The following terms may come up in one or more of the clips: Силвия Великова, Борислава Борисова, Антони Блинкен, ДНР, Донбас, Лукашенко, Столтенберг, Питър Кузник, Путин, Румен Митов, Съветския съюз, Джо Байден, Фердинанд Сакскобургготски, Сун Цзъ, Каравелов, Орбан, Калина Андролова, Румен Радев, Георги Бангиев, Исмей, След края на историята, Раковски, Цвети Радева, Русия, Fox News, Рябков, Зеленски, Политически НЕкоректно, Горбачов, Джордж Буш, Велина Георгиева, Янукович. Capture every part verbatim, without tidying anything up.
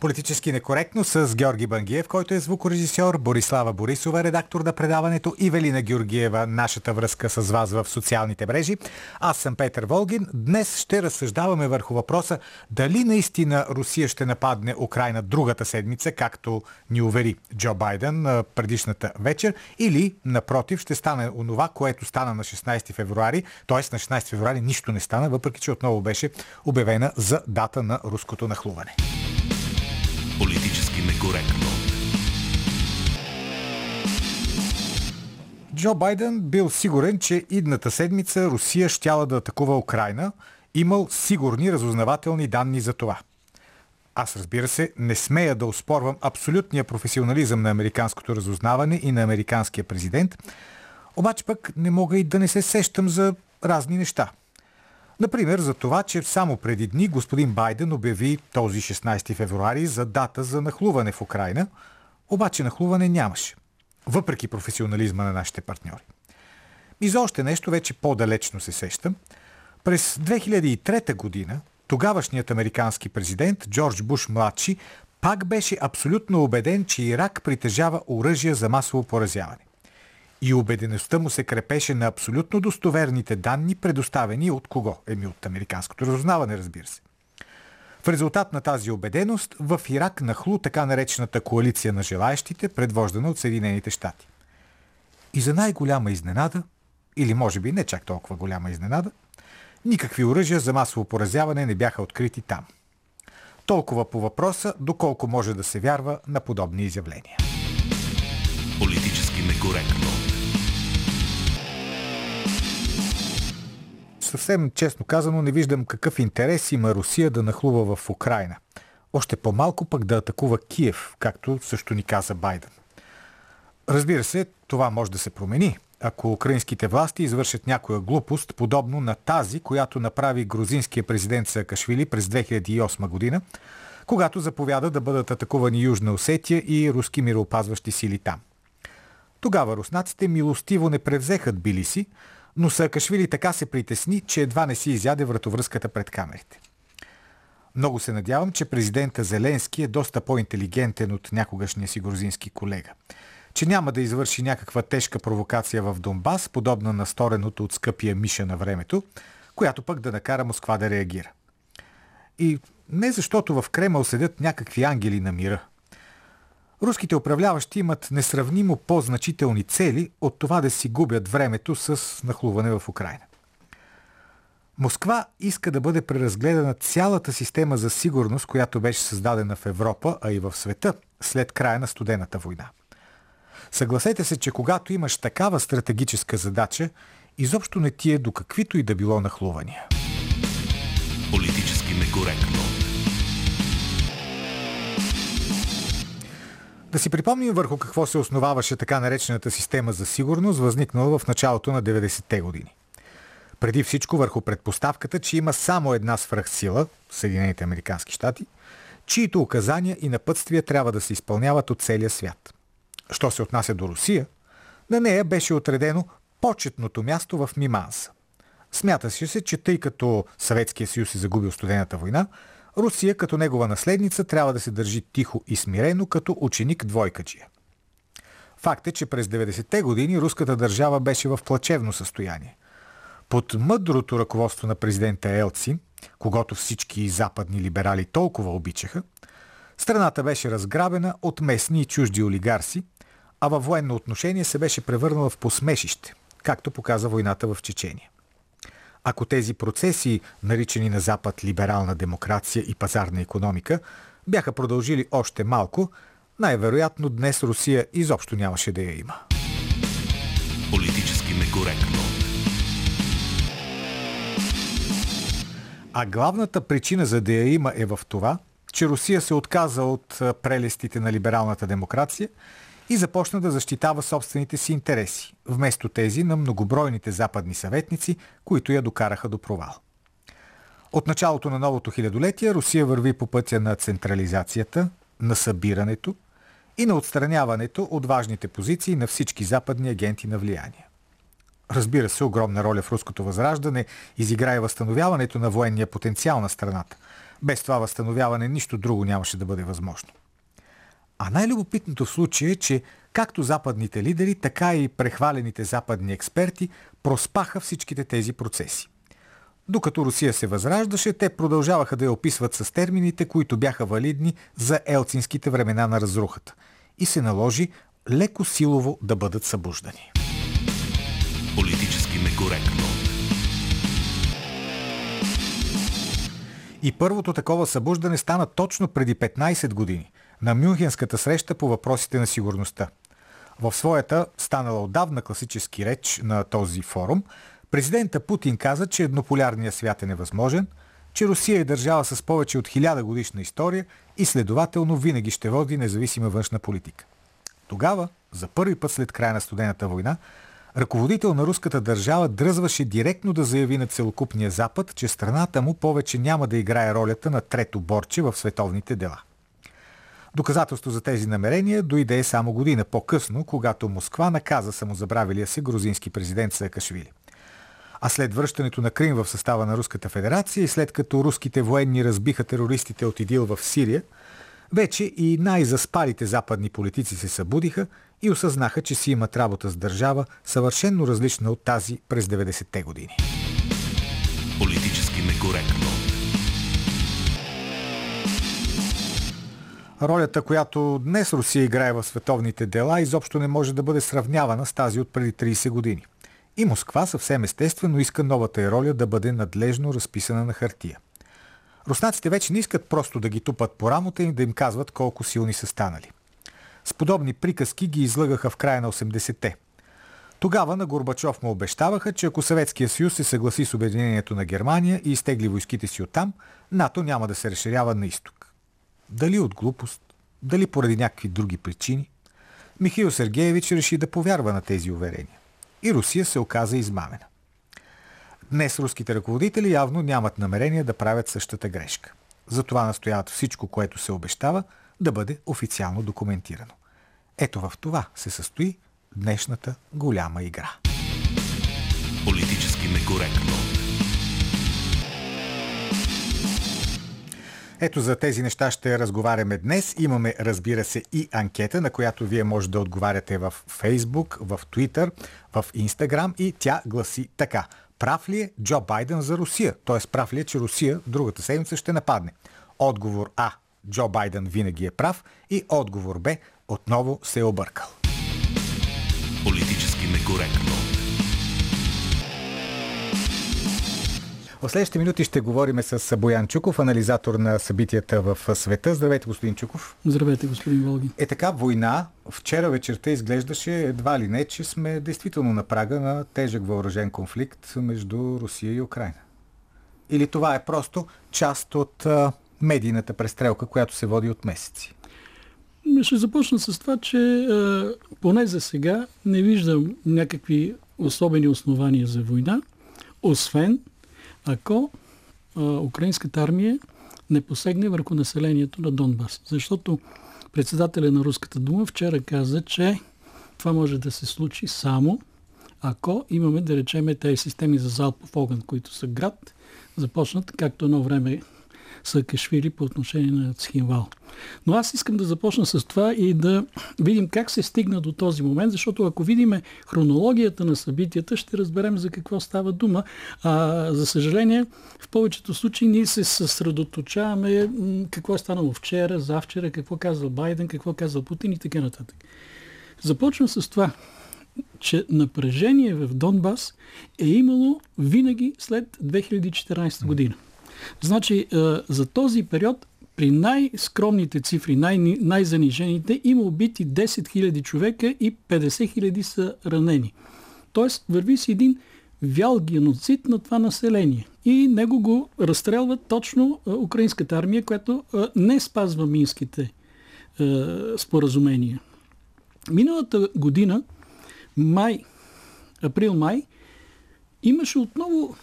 Политически некоректно с Георги Бангиев, който е звукорежисьор, Борислава Борисова, редактор на предаването, и Велина Георгиева, нашата връзка с вас в социалните мрежи. Аз съм Петър Волгин. Днес ще разсъждаваме върху въпроса дали наистина Русия ще нападне Украйна другата седмица, както ни увери Джо Байден предишната вечер, или напротив ще стане онова, което стана на шестнайсети февруари, т.е. на шестнайсети февруари нищо не стана, въпреки че отново беше обявена за дата на руското нахлуване. Политически некоректно. Джо Байден бил сигурен, че идната седмица Русия щяла да атакува Украйна. Имал сигурни разузнавателни данни за това. Аз, разбира се, не смея да оспорвам абсолютния професионализъм на американското разузнаване и на американския президент, обаче пък не мога и да не се сещам за разни неща. Например, за това, че само преди дни господин Байден обяви този шестнайсети февруари за дата за нахлуване в Украйна, обаче нахлуване нямаше, въпреки професионализма на нашите партньори. И за още нещо вече по-далечно се сещам. През две хиляди и трета година тогавашният американски президент Джордж Буш младши пак беше абсолютно убеден, че Ирак притежава оръжия за масово поразяване. И убедеността му се крепеше на абсолютно достоверните данни, предоставени от кого? Еми от американското разузнаване, разбира се. В резултат на тази убеденост в Ирак нахлу така наречената коалиция на желаещите, предвождана от Съединените щати. И за най-голяма изненада, или може би не чак толкова голяма изненада, никакви оръжия за масово поразяване не бяха открити там. Толкова по въпроса, доколко може да се вярва на подобни изявления. Политически некоректно. Съвсем честно казано, не виждам какъв интерес има Русия да нахлува в Украйна. Още по-малко пък да атакува Киев, както също ни каза Байден. Разбира се, това може да се промени, ако украинските власти извършат някоя глупост, подобно на тази, която направи грузинския президент Саакашвили през две хиляди и осма година, когато заповяда да бъдат атакувани Южна Осетия и руски мироопазващи сили там. Тогава руснаците милостиво не превзеха Тбилиси, но Саакашвили така се притесни, че едва не си изяде вратовръзката пред камерите. Много се надявам, че президента Зеленски е доста по-интелигентен от някогашния си грузински колега. Че няма да извърши някаква тежка провокация в Донбас, подобна на стореното от скъпия Миша на времето, която пък да накара Москва да реагира. И не защото в Кремъл седят някакви ангели на мира. Руските управляващи имат несравнимо по-значителни цели от това да си губят времето с нахлуване в Украйна. Москва иска да бъде преразгледана цялата система за сигурност, която беше създадена в Европа, а и в света, след края на студената война. Съгласете се, че когато имаш такава стратегическа задача, изобщо не ти е до каквито и да било нахлувания. Политически некоректно. Да си припомним върху какво се основаваше така наречената система за сигурност, възникнала в началото на деветдесетте години. Преди всичко върху предпоставката, че има само една свръхсила, Съединените американски щати, чието указания и напътствия трябва да се изпълняват от целия свят. Що се отнася до Русия, на нея беше отредено почетното място в Миманса. Смяташе се, че тъй като Съветския съюз е загубил студената война, Русия като негова наследница трябва да се държи тихо и смирено като ученик двойкаджия. Факт е, че през деветдесетте години руската държава беше в плачевно състояние. Под мъдрото ръководство на президента Елцин, когато всички западни либерали толкова обичаха, страната беше разграбена от местни и чужди олигарси, а във военно отношение се беше превърнала в посмешище, както показа войната в Чечения. Ако тези процеси, наричани на Запад либерална демокрация и пазарна икономика, бяха продължили още малко, най-вероятно днес Русия изобщо нямаше да я има. Политически некоректно. А главната причина за да я има е в това, че Русия се отказа от прелестите на либералната демокрация и започна да защитава собствените си интереси, вместо тези на многобройните западни съветници, които я докараха до провал. От началото на новото хилядолетие Русия върви по пътя на централизацията, на събирането и на отстраняването от важните позиции на всички западни агенти на влияние. Разбира се, огромна роля в руското възраждане изиграе възстановяването на военния потенциал на страната. Без това възстановяване нищо друго нямаше да бъде възможно. А най-любопитното в случая е, че както западните лидери, така и прехвалените западни експерти проспаха всичките тези процеси. Докато Русия се възраждаше, те продължаваха да я описват с термините, които бяха валидни за елцинските времена на разрухата. И се наложи леко силово да бъдат събуждани. Политически некоректно. И първото такова събуждане стана точно преди петнайсет години на Мюнхенската среща по въпросите на сигурността. В своята, станала отдавна класически реч на този форум, президента Путин каза, че еднополярният свят е невъзможен, че Русия е държава с повече от хилядогодишна история и следователно винаги ще води независима външна политика. Тогава, за първи път след края на студената война, ръководител на руската държава дръзваше директно да заяви на целокупния Запад, че страната му повече няма да играе ролята на трето борче в световните дела. Доказателство за тези намерения дойде само година по-късно, когато Москва наказа самозабравилия се грузински президент Саакашвили. А след връщането на Крим в състава на Руската федерация и след като руските военни разбиха терористите от ИДИЛ в Сирия, вече и най-заспалите западни политици се събудиха и осъзнаха, че си имат работа с държава, съвършенно различна от тази през деветдесетте години. Политически некоректно. Ролята, която днес Русия играе в световните дела, изобщо не може да бъде сравнявана с тази от преди трийсет години. И Москва съвсем естествено иска новата ѝ роля да бъде надлежно разписана на хартия. Руснаците вече не искат просто да ги тупат по рамота и да им казват колко силни са станали. С подобни приказки ги излъгаха в края на осемдесетте. Тогава на Горбачов му обещаваха, че ако Съветския съюз се съгласи с обединението на Германия и изтегли войските си оттам, НАТО няма да се разширява на изток. Дали от глупост, дали поради някакви други причини, Михаил Сергеевич реши да повярва на тези уверения. И Русия се оказа измамена. Днес руските ръководители явно нямат намерение да правят същата грешка. Затова настояват всичко, което се обещава, да бъде официално документирано. Ето в това се състои днешната голяма игра. Политически некоректно. Ето за тези неща ще разговаряме днес. Имаме, разбира се, и анкета, на която вие може да отговаряте в Фейсбук, в Twitter, в Инстаграм и тя гласи така. Прав ли е Джо Байден за Русия? Т.е. прав ли е, че Русия другата седмица ще нападне? Отговор А. Джо Байден винаги е прав. И отговор Б. Отново се е объркал. Политически некоректно. В следващите минути ще говорим с Боян Чуков, анализатор на събитията в света. Здравейте, господин Чуков. Здравейте, господин Волгин. Е така, война вчера вечерта изглеждаше едва ли не, че сме действително на прага на тежък въоръжен конфликт между Русия и Украйна. Или това е просто част от медийната престрелка, която се води от месеци? Ще започна с това, че поне за сега не виждам някакви особени основания за война, освен ако а, украинската армия не посегне върху населението на Донбас. Защото председателя на Руската дума вчера каза, че това може да се случи само ако имаме, да речем, тези системи за залпов огън, които са град, започнат както едно време Саакашвили по отношение на Цхинвал. Но аз искам да започна с това и да видим как се стигна до този момент, защото ако видим хронологията на събитията, ще разберем за какво става дума. А, за съжаление, в повечето случаи ние се съсредоточаваме какво е станало вчера, завчера, какво казал Байден, какво казал Путин и така нататък. Започвам с това, че напрежение в Донбас е имало винаги след две хиляди и четиринайсета година. Значи, за този период при най-скромните цифри, най- най-занижените, има убити десет хиляди човека и петдесет хиляди са ранени. Тоест, върви си един вял геноцид на това население. И него го разстрелва точно украинската армия, която не спазва минските споразумения. Миналата година, май, април-май, имаше отново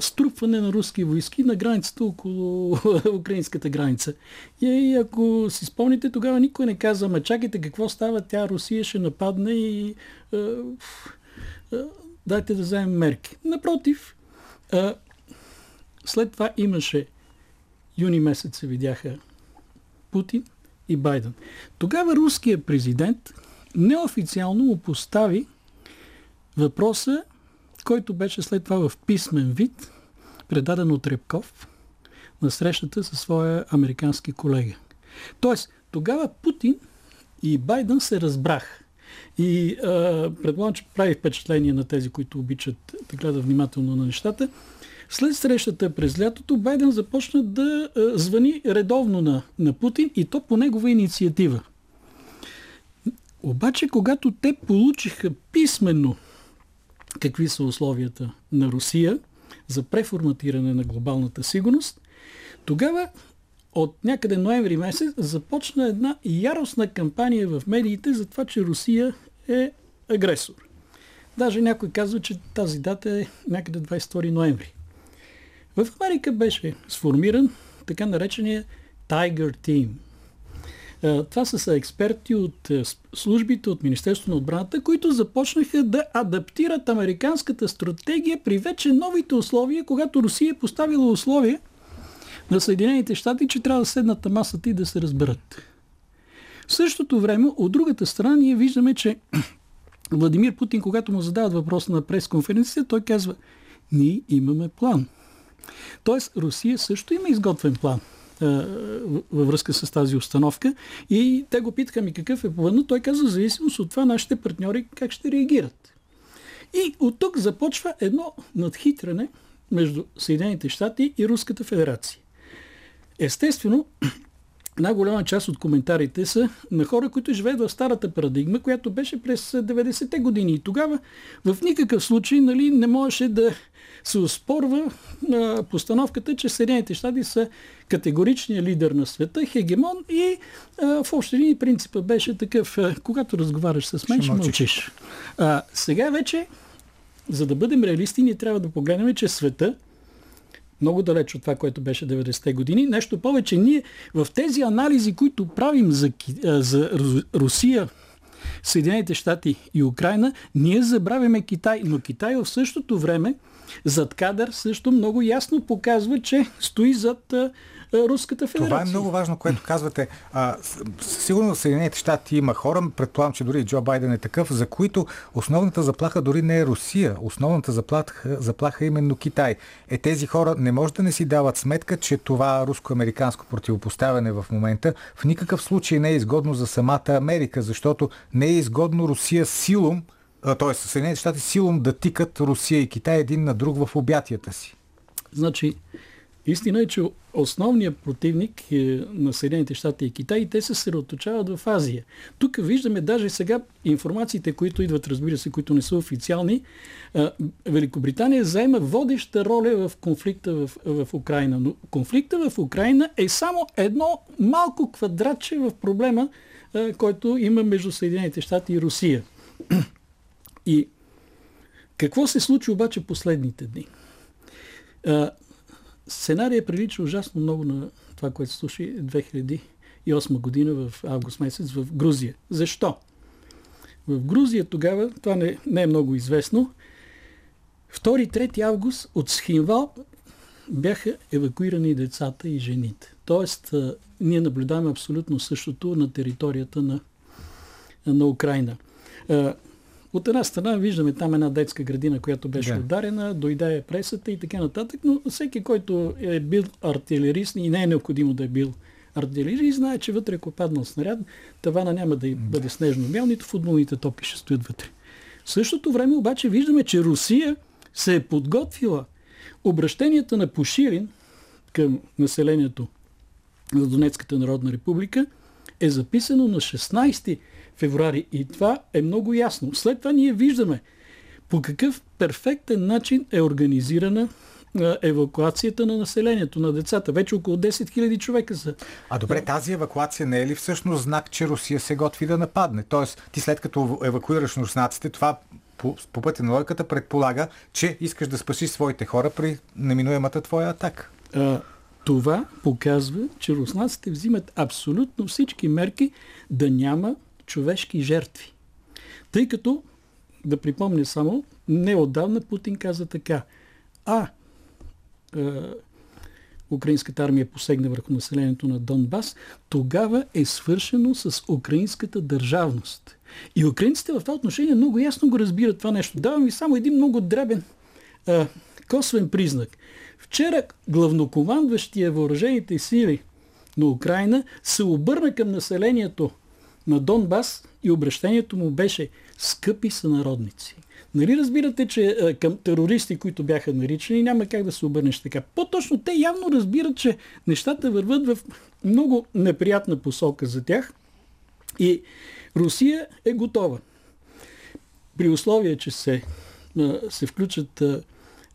струпване на руски войски на границата около украинската граница. И ако си спомните, тогава никой не каза, ма чакайте, какво става, тя Русия ще нападне и а, а, дайте да вземем мерки. Напротив, а, след това имаше юни месец се видяха Путин и Байден. Тогава руският президент неофициално му постави въпроса, който беше след това в писмен вид, предаден от Рябков на срещата със своя американски колега. Тоест, тогава Путин и Байден се разбрах. И предполагам, че прави впечатление на тези, които обичат да гледат внимателно на нещата. След срещата през лятото Байден започна да а, звъни редовно на, на Путин и то по негова инициатива. Обаче, когато те получиха писменно какви са условията на Русия за преформатиране на глобалната сигурност, тогава от някъде ноември месец започна една яростна кампания в медиите за това, че Русия е агресор. Даже някой казва, че тази дата е някъде двадесет и втори ноември. В Америка беше сформиран така наречения Tiger Team. Това са експерти от службите от Министерството на отбраната, които започнаха да адаптират американската стратегия при вече новите условия, когато Русия е поставила условия на Съединените щати, че трябва да седнат на масата и да се разберат. В същото време, от другата страна, ние виждаме, че Владимир Путин, когато му задават въпрос на пресконференция, той казва, ние имаме план. Тоест, Русия също има изготвен план а, във връзка с тази установка и те го питаха ми какъв е план, но той каза, в зависимост от това нашите партньори как ще реагират. И от тук започва едно надхитране между Съединените щати и Руската федерация. Естествено, една голяма част от коментарите са на хора, които живеят в старата парадигма, която беше през деветдесетте години. И тогава в никакъв случай нали, не можеше да се оспорва а, постановката, че Съединените щати са категоричният лидер на света, хегемон и а, в общи линии принципът беше такъв, а, когато разговаряш с мен, ще мълчиш. А, сега вече, за да бъдем реалисти, ние трябва да погледнем, че света много далеч от това, което беше деветдесетте години. Нещо повече, ние в тези анализи, които правим за, за Русия, Съединените щати и Украйна, ние забравяме Китай. Но Китай в същото време, зад кадър, също много ясно показва, че стои зад а, Руската федерация. Това е много важно, което казвате. А, сигурно в Съединените щати има хора, предполагам, че дори Джо Байден е такъв, за които основната заплаха дори не е Русия. Основната заплаха, заплаха е именно Китай. Е, тези хора не може да не си дават сметка, че това руско-американско противопоставяне в момента в никакъв случай не е изгодно за самата Америка, защото не е изгодно Русия силом, т.е. Съединените щати силом да тикат Русия и Китай един на друг в обятията си. Значи, истина е, че основният противник на Съединените щати и Китай, те се съсредоточават в Азия. Тук виждаме даже сега информациите, които идват, разбира се, които не са официални. Великобритания заема водеща роля в конфликта в, в Украйна. Но конфликта в Украйна е само едно малко квадратче в проблема, който има между Съединените щати и Русия. И какво се случи обаче последните дни? Сценарият прилича ужасно много на това, което се случи две хиляди и осма година в август месец в Грузия. Защо? В Грузия тогава, това не, не е много известно, втори и трети август от Схинвал бяха евакуирани децата и жените. Тоест, ние наблюдаваме абсолютно същото на територията на, на Украйна. От една страна виждаме там една детска градина, която беше да. ударена, дойде пресата и така нататък, но всеки, който е бил артилерист и не е необходимо да е бил артилерист, знае, че вътре, ако паднал снаряд, тавана няма да бъде снежно бял, нито футболните топки ще стоят вътре. В същото време обаче виждаме, че Русия се е подготвила. Обращенията на Пушилин към населението на Донецката народна република е записано на шестнадесети февруари и това е много ясно. След това ние виждаме по какъв перфектен начин е организирана евакуацията на населението, на децата. Вече около десет хиляди човека са. А добре, тази евакуация не е ли всъщност знак, че Русия се готви да нападне? Тоест, ти след като евакуираш руснаците, това по, по пътя на логиката предполага, че искаш да спасиш своите хора при неминуемата твоя атака. А, това показва, че руснаците взимат абсолютно всички мерки да няма човешки жертви. Тъй като, да припомня само, неотдавна Путин каза така: а, е, украинската армия посегна върху населението на Донбас, тогава е свършено с украинската държавност. И украинците в това отношение много ясно го разбират това нещо. Давам ви само един много дребен е, косвен признак. Вчера главнокомандващия въоръжените сили на Украйна се обърна към населението на Донбас и обращението му беше: скъпи сънародници. Нали разбирате, че а, към терористи, които бяха наричани, няма как да се обърнеш така. По-точно те явно разбират, че нещата върват в много неприятна посока за тях и Русия е готова. При условие, че се, а, се включат а,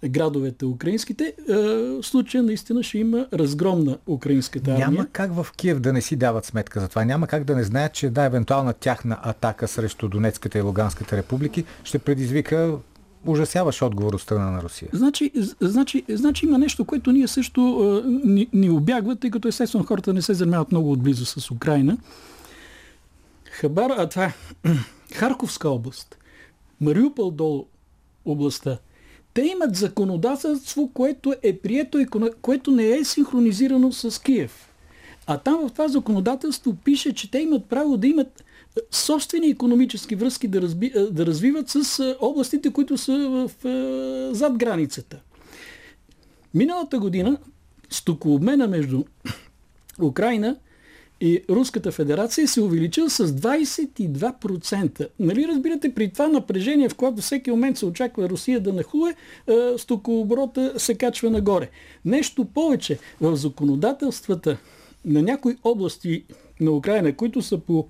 градовете украинските, в случая наистина ще има разгромна украинската армия. Няма как в Киев да не си дават сметка за това. Няма как да не знаят, че да, евентуална тяхна атака срещу Донецката и Луганската републики ще предизвика ужасяващ отговор от страна на Русия. Значи, значи, значи има нещо, което ние също а, ни, ни обягват, тъй като естествено хората не се занимават много отблизо с Украйна. Хабар, а това Харковска област, Мариупол долу областта, те имат законодателство, което е прието и което не е синхронизирано с Киев. А там в това законодателство пише, че те имат право да имат собствени икономически връзки да, разби, да развиват с областите, които са в, зад границата. Миналата година стокообмена между Украйна и Руската федерация се увеличил с двадесет и два процента. Нали разбирате, при това напрежение, в което всеки момент се очаква Русия да нахлуе, стокооборота се качва нагоре. Нещо повече, в законодателствата на някои области на Украйна, които са по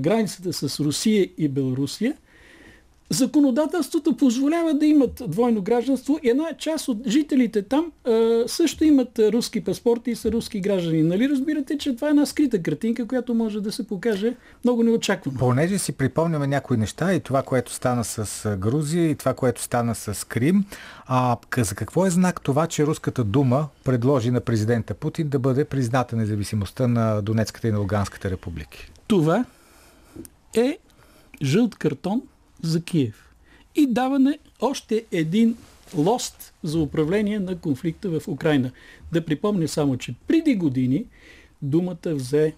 границата с Русия и Белорусия, законодателството позволява да имат двойно гражданство. Една част от жителите там а, също имат руски паспорти и са руски граждани. Нали разбирате, че това е една скрита картинка, която може да се покаже много неочаквано. Понеже си припомняме някои неща и това, което стана с Грузия и това, което стана с Крим, а за какво е знак това, че Руската дума предложи на президента Путин да бъде призната независимостта на Донецката и на Луганската републики? Това е жълт картон за Киев и даване още един лост за управление на конфликта в Украйна. Да припомня само, че преди години думата взе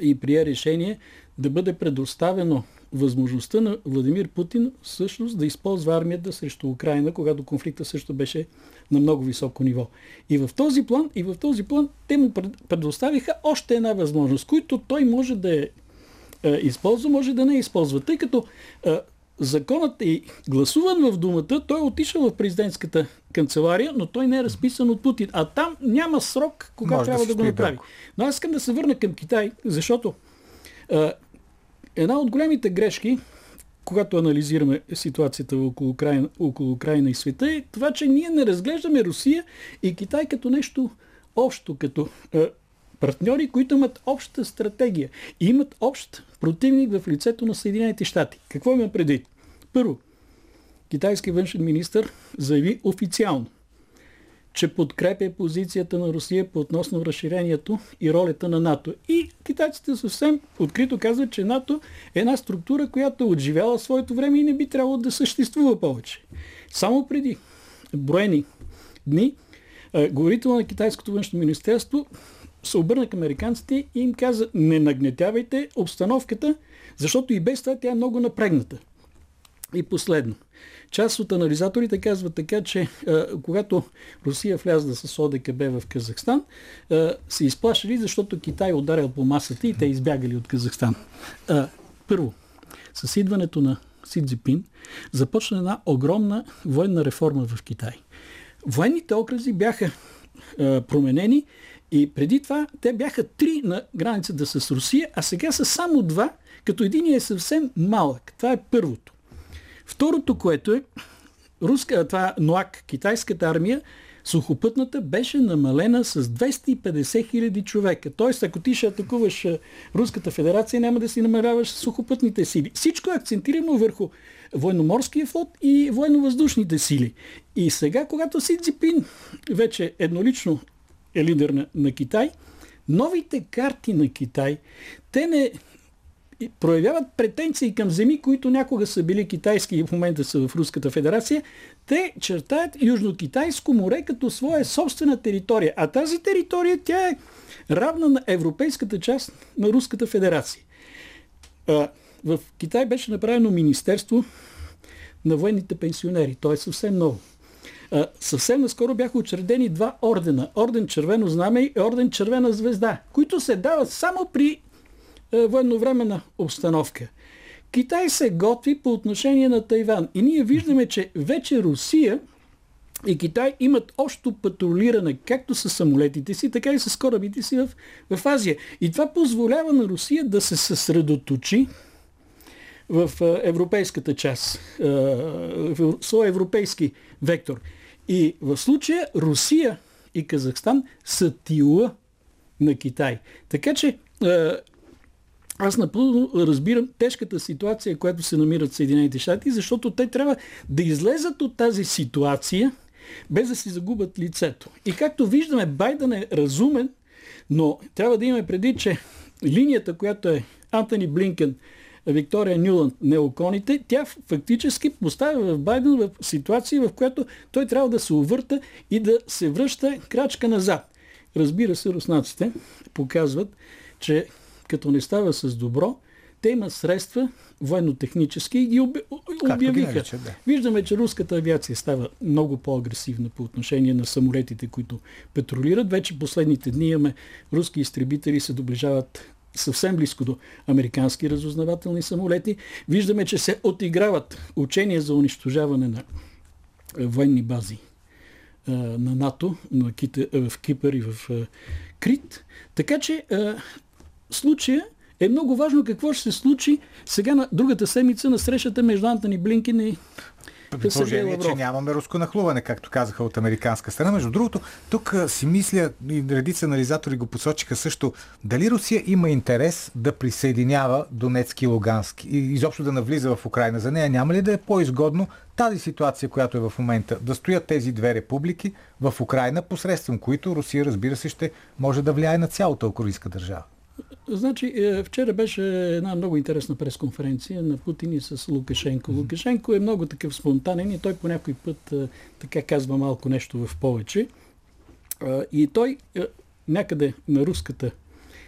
и прие решение да бъде предоставено възможността на Владимир Путин всъщност да използва армията срещу Украйна, когато конфликта също беше на много високо ниво. И в този план, и в този план те му предоставиха още една възможност, която той може да е използва, може да не използва. Тъй като а, законът е гласуван в думата, той е отишъл в президентската канцелария, но той не е разписан от Путин. А там няма срок кога може трябва да, да го направи. Дълго. Но аз искам да се върна към Китай, защото а, една от големите грешки, когато анализираме ситуацията около Украйна, около Украйна и света, е това, че ние не разглеждаме Русия и Китай като нещо общо, като а, партньори, които имат обща стратегия и имат общ противник в лицето на Съединените щати. Какво има предвид? Първо, китайски външен министър заяви официално, че подкрепя позицията на Русия по относно разширението и ролята на НАТО. И китайците съвсем открито казват, че НАТО е една структура, която е отживяла своето време и не би трябвало да съществува повече. Само преди броени дни, говорител на китайското външно министерство се обърна към американците и им каза: не нагнетявайте обстановката, защото и без това тя е много напрегната. И последно. Част от анализаторите казват така, че а, когато Русия влязла с О Д К Б в Казахстан, а, се изплашили, защото Китай ударял по масата и те избягали от Казахстан. А, първо, с идването на Си Дзинпин започна една огромна военна реформа в Китай. Военните окръзи бяха а, променени. И преди това те бяха три на границата с Русия, а сега са само два, като един е съвсем малък. Това е първото. Второто, което е, руска, това НОАК, китайската армия, сухопътната беше намалена с двеста и петдесет хиляди човека. Тоест, ако ти ще атакуваш Руската федерация, няма да си намаляваш сухопътните сили. Всичко е акцентирано върху военноморския флот и военновъздушните сили. И сега, когато Си Дзинпин вече еднолично е лидер на, на Китай, новите карти на Китай, те не проявяват претенции към земи, които някога са били китайски и в момента са в Руската федерация. Те чертаят Южно-Китайско море като своя собствена територия. А тази територия, тя е равна на европейската част на Руската федерация. А, в Китай беше направено Министерство на военните пенсионери. То е съвсем ново. А, съвсем наскоро бяха учредени два ордена. Орден Червено знаме и Орден Червена звезда, които се дават само при военновременна обстановка. Китай се готви по отношение на Тайван. И ние виждаме, че вече Русия и Китай имат общо патрулиране, както с самолетите си, така и с корабите си в, в Азия. И това позволява на Русия да се съсредоточи в европейската част, в своя европейски вектор. И в случая Русия и Казахстан са тила на Китай. Така че аз напълно разбирам тежката ситуация, която се намират Съединените щати, защото те трябва да излезат от тази ситуация, без да си загубят лицето. И както виждаме, Байден е разумен, но трябва да имаме предвид, че линията, която е Антони Блинкен, Виктория Нюланд, неоконите, тя фактически поставя в Байден в ситуация, в която той трябва да се увърта и да се връща крачка назад. Разбира се, руснаците показват, че като не става с добро, те имат средства военно-технически и ги оби... обявиха. Ги рече, да. Виждаме, че руската авиация става много по-агресивна по отношение на самолетите, които патрулират. Вече последните дни имаме руски изтребители се доближават съвсем близко до американски разузнавателни самолети. Виждаме, че се отиграват учения за унищожаване на военни бази на НАТО, на Кита... в Кипър и в Крит. Така че случая е много важно какво ще се случи сега на другата седмица на срещата между Антони Блинкен и При положение, че нямаме руско нахлуване, както казаха от американска страна. Между другото, тук си мисля, и редица анализатори го посочиха също, дали Русия има интерес да присъединява Донецк и Луганск и изобщо да навлиза в Украйна. За нея няма ли да е по-изгодно тази ситуация, която е в момента, да стоят тези две републики в Украйна, посредством които Русия, разбира се, ще може да влияе на цялата украинска държава? Значи, вчера беше една много интересна пресконференция на Путин и с Лукашенко. Лукашенко е много такъв спонтанен и той по някой път така казва малко нещо в повече. И той някъде на руската,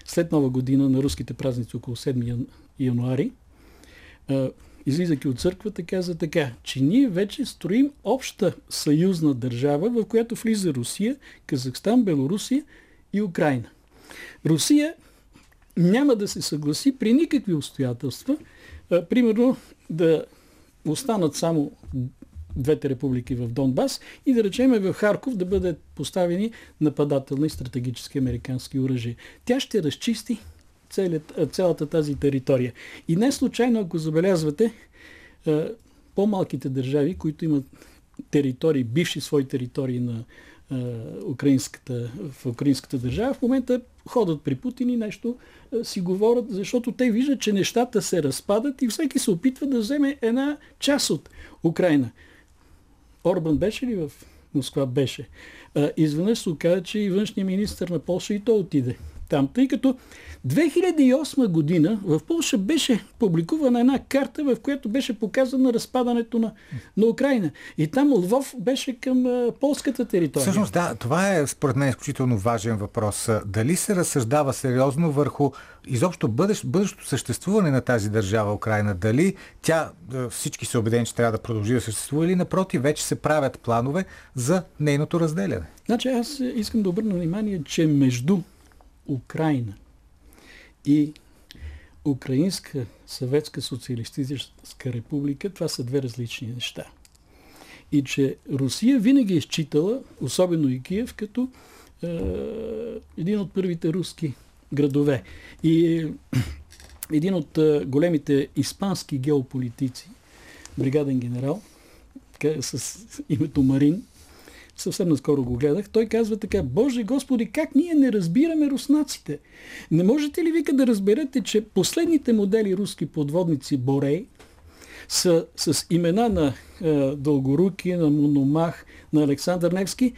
след нова година, на руските празници около седми януари, излизайки от църквата, каза така, че ние вече строим обща съюзна държава, в която влиза Русия, Казахстан, Белорусия и Украйна. Русия няма да се съгласи при никакви обстоятелства, а, примерно да останат само двете републики в Донбас и да речем в Харков да бъдат поставени нападателни стратегически американски оръжия. Тя ще разчисти цялата, цялата тази територия. И не случайно, ако забелязвате, а, по-малките държави, които имат територии, бивши свои територии на Украинската, в украинската държава, в момента ходят при Путин и нещо а, си говорят, защото те виждат, че нещата се разпадат и всеки се опитва да вземе една част от Украйна. Орбан беше ли в Москва? Беше. А, изведнъж се оказа, че и външният министър на Полша и той отиде там, тъй като две хиляди и осма година в Полша беше публикувана една карта, в която беше показано разпадането на, на Украйна. И там Лвов беше към а, полската територия. Всъщност, да, това е според мен изключително важен въпрос. Дали се разсъждава сериозно върху изобщо бъдещ, бъдещото съществуване на тази държава Украйна? Дали тя, всички са убедени, че трябва да продължи да съществува или напротив, вече се правят планове за нейното разделяне? Значи аз искам да обърна внимание, че между Украйна и Украинска съветска социалистическа република, това са две различни неща. И че Русия винаги е считала, особено и Киев, като е, един от първите руски градове. И един от е, големите испански геополитици, бригаден генерал, с името Марин, съвсем наскоро го гледах, той казва така: Боже Господи, как ние не разбираме руснаците? Не можете ли, вика, да разберете, че последните модели руски подводници Борей са с имена на е, Дългоруки, на Мономах, на Александър Невски?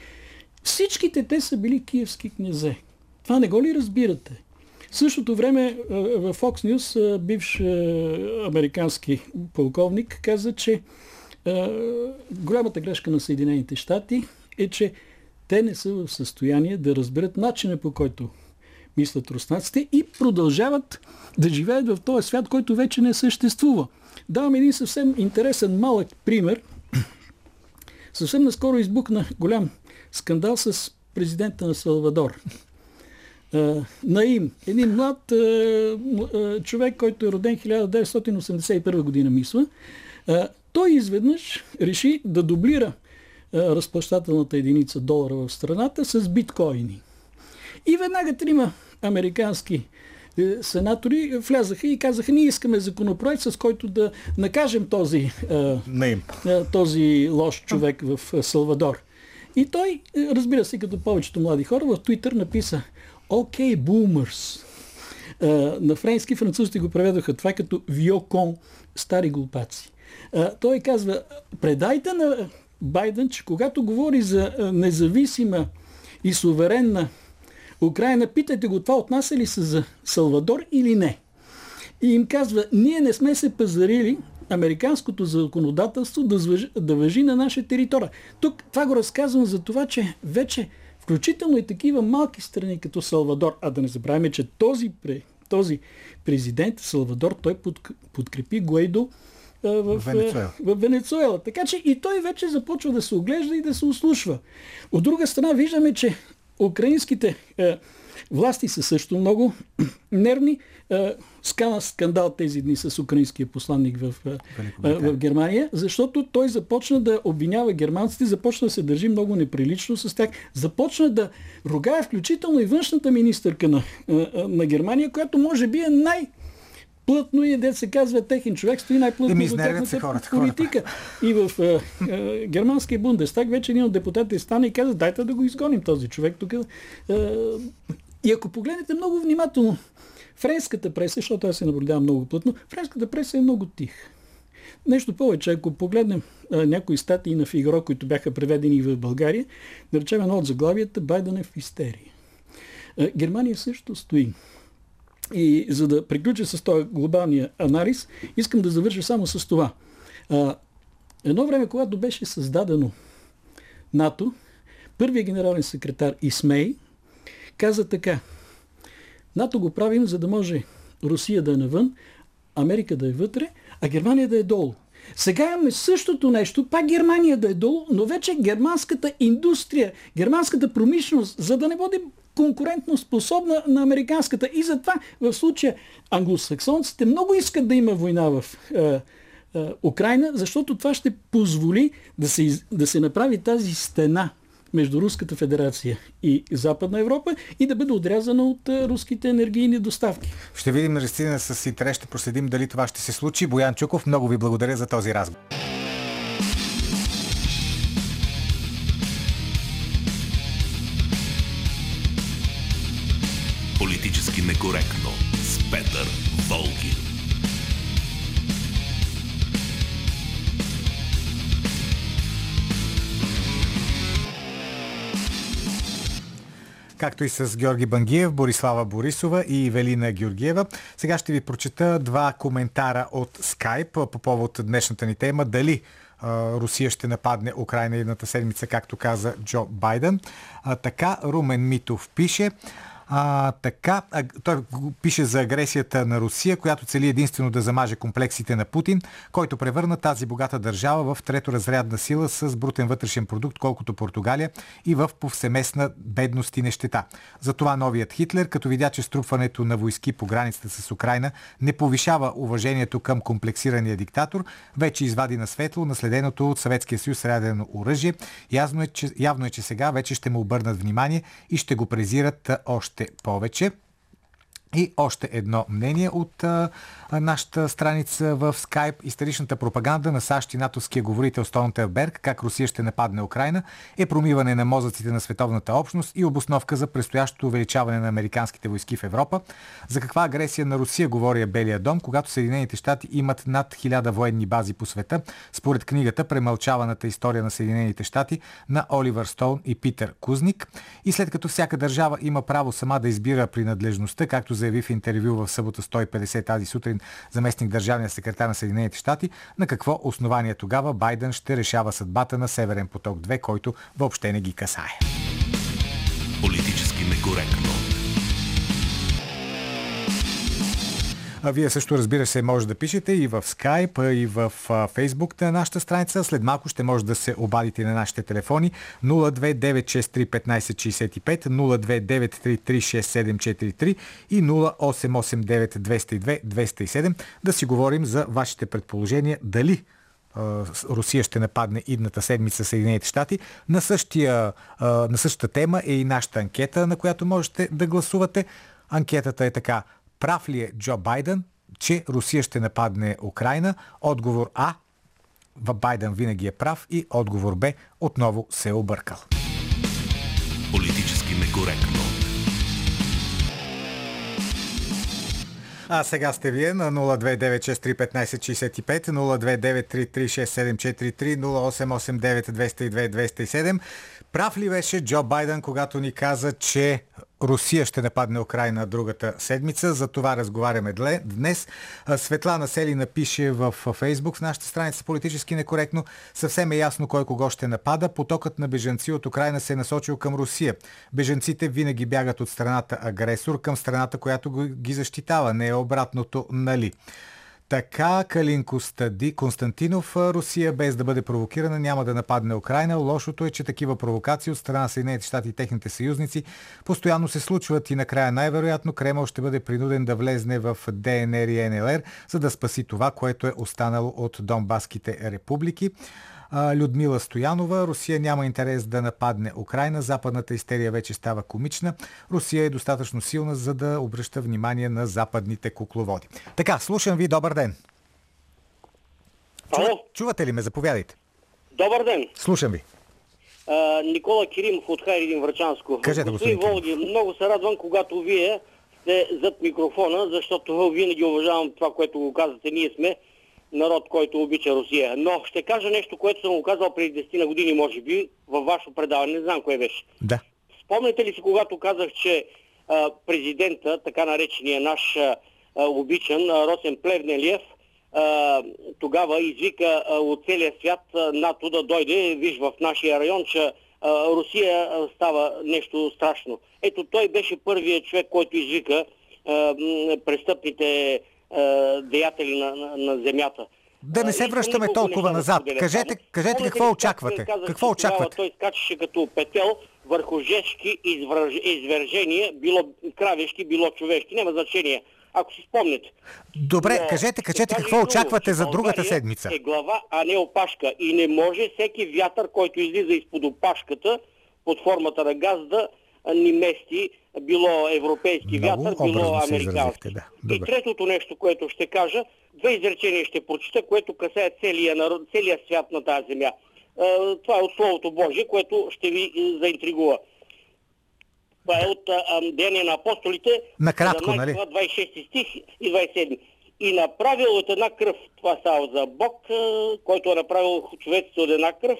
Всичките те са били киевски князе. Това не го ли разбирате? В същото време в Fox News бивш американски полковник каза, че голямата грешка на Съединените щати е, че те не са в състояние да разберат начина, по който мислят руснаците, и продължават да живеят в този свят, който вече не съществува. Давам един съвсем интересен малък пример. Съвсем наскоро избухна голям скандал с президента на Салвадор. Наим. Един млад човек, който е роден хиляда деветстотин осемдесет и първа година, мисля. Той изведнъж реши да дублира разплащателната единица долара в страната с биткоини. И веднага трима американски сенатори влязаха и казаха: ние искаме законопроект, с който да накажем този, този лош човек в Салвадор. И той, разбира се, като повечето млади хора, в Twitter написа: Окей, бумърс. На френски французите го преведоха това като Виокон, стари глупаци. А, той казва: предайте на Байден, че когато говори за независима и суверенна Украйна, питайте го това отнася ли се за Салвадор или не. И им казва: ние не сме се пазарили американското законодателство да, звъжи, да въжи на наша територия. Тук това го разказвам за това, че вече включително и такива малки страни като Салвадор, а да не забравяме, че този, този президент Салвадор, той подкрепи Гуайдо в Венецуела. в Венецуела. Така че и той вече започва да се оглежда и да се услушва. От друга страна виждаме, че украинските е, власти са също много нервни. Е, скана скандал тези дни с украинския посланник в, е, в Германия, защото той започна да обвинява германците, започна да се държи много неприлично с тях, започна да ругае включително и външната министърка на, е, на Германия, която може би е най- плътно и, де се казва, техен човек стои най-плътно за тяхната политика. И в е, е, германския Бундестаг вече един от депутатите стана и каза: дайте да го изгоним този човек тук. Е, и ако погледнете много внимателно френската преса, защото аз се наблюдавам много плътно, френската преса е много тих. Нещо повече, ако погледнем е, някои статии на Фигаро, които бяха преведени в България, да речем едно от заглавията: Байден е в истерия. Е, Германия също стои. И за да приключа с този глобалния анализ, искам да завърша само с това. А, едно време, когато беше създадено НАТО, първият генерален секретар Исмей каза така: НАТО го правим, за да може Русия да е навън, Америка да е вътре, а Германия да е долу. Сега имаме същото нещо, пак Германия да е долу, но вече германската индустрия, германската промишленост, за да не бъде конкурентно способна на американската. И затова в случая англосаксонците много искат да има война в е, е, Украйна, защото това ще позволи да се, да се направи тази стена между Руската федерация и Западна Европа и да бъде отрязана от е, руските енергийни доставки. Ще видим наистина с интерес, ще проследим дали това ще се случи. Боян Чуков, много ви благодаря за този разговор. Политически некоректно с Петър Волгин. Както и с Георги Бангиев, Борислава Борисова и Велина Георгиева. Сега ще ви прочета два коментара от Скайп по повод днешната ни тема. Дали Русия ще нападне Украйна едната седмица, както каза Джо Байден. А, така Румен Митов пише... А, така, той пише за агресията на Русия, която цели единствено да замаже комплексите на Путин, който превърна тази богата държава в треторазрядна сила с брутен вътрешен продукт, колкото Португалия, и в повсеместна бедност и нещета. Затова новият Хитлер, като видя, че струпването на войски по границата с Украйна не повишава уважението към комплексирания диктатор, вече извади на светло наследеното от Съветския съюз рядено оръжие. Явно е, че, явно е, че сега вече ще му обърнат внимание и ще го презират още повече. И още едно мнение от а, нашата страница в Skype. Истеричната пропаганда на САЩ и натовския говорител Столтенберг, как Русия ще нападне Украйна, е промиване на мозъците на световната общност и обосновка за предстоящото увеличаване на американските войски в Европа. За каква агресия на Русия говори Белия дом, когато Съединените щати имат над хиляда военни бази по света, според книгата "Премълчаваната история на Съединените щати" на Оливър Стоун и Питър Кузник. И след като всяка държава има право сама да избира принадлежността, както заяви в интервю в събота сто и петдесет тази сутрин заместник държавния секретар на Съединените щати, на какво основание тогава Байден ще решава съдбата на Северен поток две, който въобще не ги касае. Политически некоректно. А вие също, разбира се, може да пишете и в Skype, и в Facebook на нашата страница. След малко ще може да се обадите на нашите телефони нула две девет шест три едно пет шест пет, нула две девет три три шест седем четири три и нула осем осем девет двеста и две двеста и седем, да си говорим за вашите предположения дали Русия ще нападне идната седмица Съединените щати. На, същия, на същата тема е и нашата анкета, на която можете да гласувате. Анкетата е така: прав ли е Джо Байден, че Русия ще нападне Украйна? Отговор А: Байден винаги е прав. И отговор Б: отново се е объркал. Политически некоректно. А сега сте вие на нула две девет шест три едно пет шест пет, нула две девет три три шест седем четири три, нула осем осем девет двеста и две двеста и седем. Прав ли беше Джо Байден, когато ни каза, че Русия ще нападне Украйна другата седмица? За това разговаряме днес. Светлана Селина пише в Фейсбук, в нашата страница "Политически некоректно": съвсем е ясно кой кого ще напада. Потокът на беженци от Украйна се е насочил към Русия. Беженците винаги бягат от страната агресор към страната, която ги защитава. Не е обратното, нали? Така, Калин Константинов: Русия, без да бъде провокирана, няма да нападне Украйна. Лошото е, че такива провокации от страна на Съединените щати и техните съюзници постоянно се случват и накрая най-вероятно Кремъл ще бъде принуден да влезне в ДНР и НЛР, за да спаси това, което е останало от Донбаските републики. Людмила Стоянова: Русия няма интерес да нападне Украйна. Западната истерия вече става комична. Русия е достатъчно силна, за да обръща внимание на западните кукловоди. Така, слушам ви. Добър ден. Чу... Чувате ли ме? Заповядайте. Добър ден. Слушам ви. А, Никола Киримов от Хайридин, Врачанско. Кажете, господин Волгин, много се радвам, когато вие сте зад микрофона, защото винаги уважавам това, което го казвате. Ние сме народ, който обича Русия. Но ще кажа нещо, което съм го казал преди десет на години, може би, във ваше предаване. Не знам кое беше. Да. Спомняте ли си, когато казах, че а, президента, така наречения наш а, обичан, а, Росен Плевнелиев, а, тогава извика а, от целия свят а, НАТО да дойде, виж, в нашия район, че а, Русия а, става нещо страшно. Ето, той беше първият човек, който извика а, престъпните деятели на, на, на земята. Да не се връщаме толкова назад. Кажете, кажете какво очаквате. Какво очаквате? Той скачаше като петел върху жешки извържения, било кравешки, било човешки. Няма значение, ако си спомнете. Добре, Но, кажете, кажете какво друго, очаквате за другата седмица. Е глава, а не опашка. И не може всеки вятър, който излиза изпод опашката, под формата на газ, да ни мести, било европейски вятър, било американски. Да. И третото нещо, което ще кажа, две изречения ще прочита, което касае целия народ, целия свят на тази земя. Това е от Словото Божие, което ще ви заинтригува. Това е от Деяния на апостолите, накратко, нали? двадесет и шести стих и двадесет и седми. И направил от една кръв, това става за Бог, който е направил човечеството от една кръв,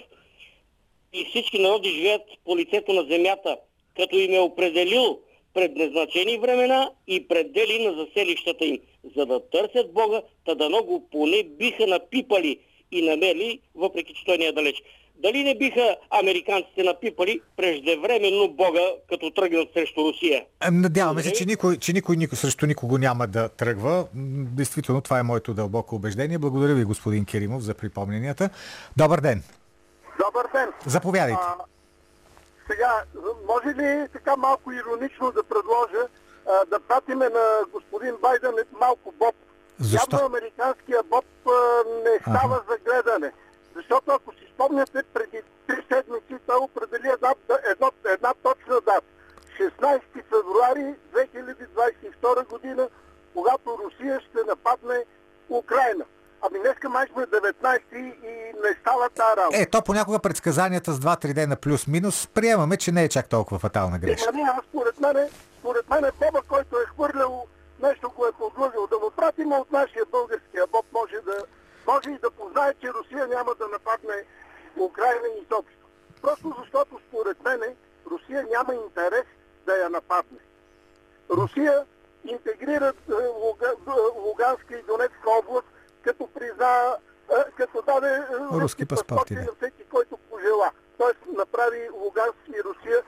и всички народи живеят по лицето на земята, като им е определил предназначени времена и предели на заселищата им, за да търсят Бога, та дано го поне биха напипали и намерили, въпреки че той не е далеч. Дали не биха американците напипали преждевременно Бога, като тръгнат срещу Русия? Надяваме се, че никой, че никой, никой срещу никого няма да тръгва. Действително, това е моето дълбоко убеждение. Благодаря ви, господин Керимов, за припомненията. Добър ден! Добър ден! Заповядайте! Сега, може ли така малко иронично да предложа а, да пратиме на господин Байден малко боб? Защо? Явно американския боб а, не става ага. за гледане. Защото ако си спомняте, преди три седмици той определи една, една, една точна дата. шестнадесети февруари две хиляди двадесет и втора година. знаехме деветнайсети и не става тази работа. Е, то понякога предсказанията с два-три дена плюс-минус приемаме, че не е чак толкова фатална грешка. Ами, аз според мен, според мен Боба, който е хвърлял нещо, което е подлъжил да го прати, но от нашия българския Боб може да може и да познае, че Русия няма да нападне Украйна изобщо. Просто защото според мен Русия няма интерес да я нападне. Русия интегрират Луганска и Донецка област, като призна, като даде руски паспорти на всеки, който пожела. Т.е. направи Луганска и Русия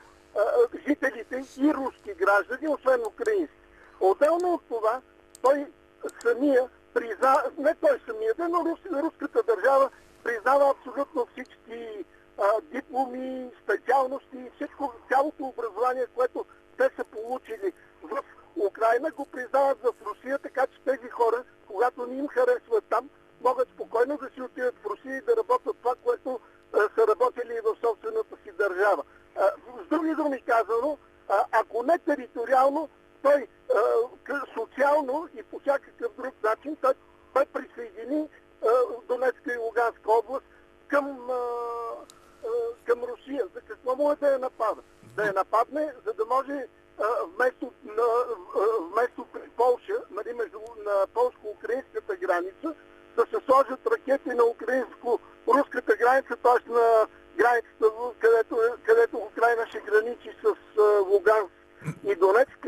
жителите и руски граждани, освен украински. Отделно от това, той самия призна, не той самия, но руската държава признава абсолютно всички а, дипломи, специалности и всичко, цялото образование, което те са получили в Украйна, го признават в Русия, така че тези хора, когато не им харесват там, могат спокойно да си отидат в Русия и да работят това, което а, са работили в собствената си държава. А, с други думи казано, а, ако не териториално, той а, социално и по всякакъв друг начин, той, той присъедини а, Донецка и Луганска област към, а, а, към Русия. За какво може да я напада? Да я нападне, за да може а, вместо, на, вместо Полша, нали, между, на полско-украинската граница, да се сложат ракети на украинско-руската граница, т.е. на границата, където, където Украйна ще граничи с Луганск и Донецк.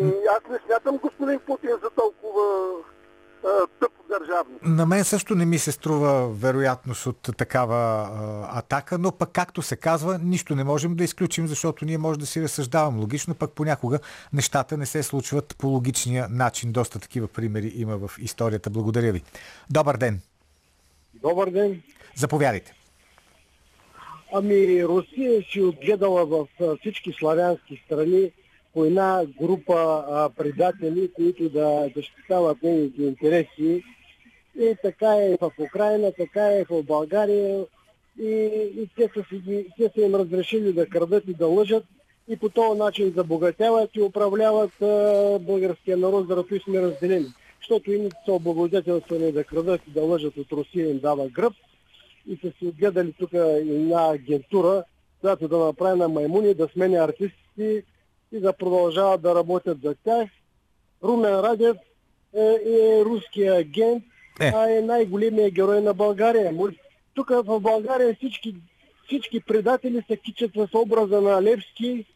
Ми, аз не смятам господин Путин за толкова а, тъп държавник. На мен също не ми се струва вероятност от такава а, атака, но пък както се казва, нищо не можем да изключим, защото ние може да си разсъждавам логично, пък понякога нещата не се случват по логичния начин. Доста такива примери има в историята. Благодаря ви. Добър ден! Добър ден! Заповядайте! Ами, Русия си отгледала в всички славянски страни по една група а, предатели, които да защитават нейните интереси. И така е в Украйна, така е в България. И, и те, са си, те са им разрешили да крадат и да лъжат. И по този начин забогатяват и управляват а, българския народ, защото сме разделени. Защото им са облагодетелствани да крадат и да лъжат от Русия, им дава гръб. И са си отгледали тук една агентура, която да направи на маймуни, да сменя артистите и да продължават да работят за тях. Румен Радев е, е руския агент, е. а е най-големия герой на България. Тук в България всички, всички предатели се кичат с образа на Левски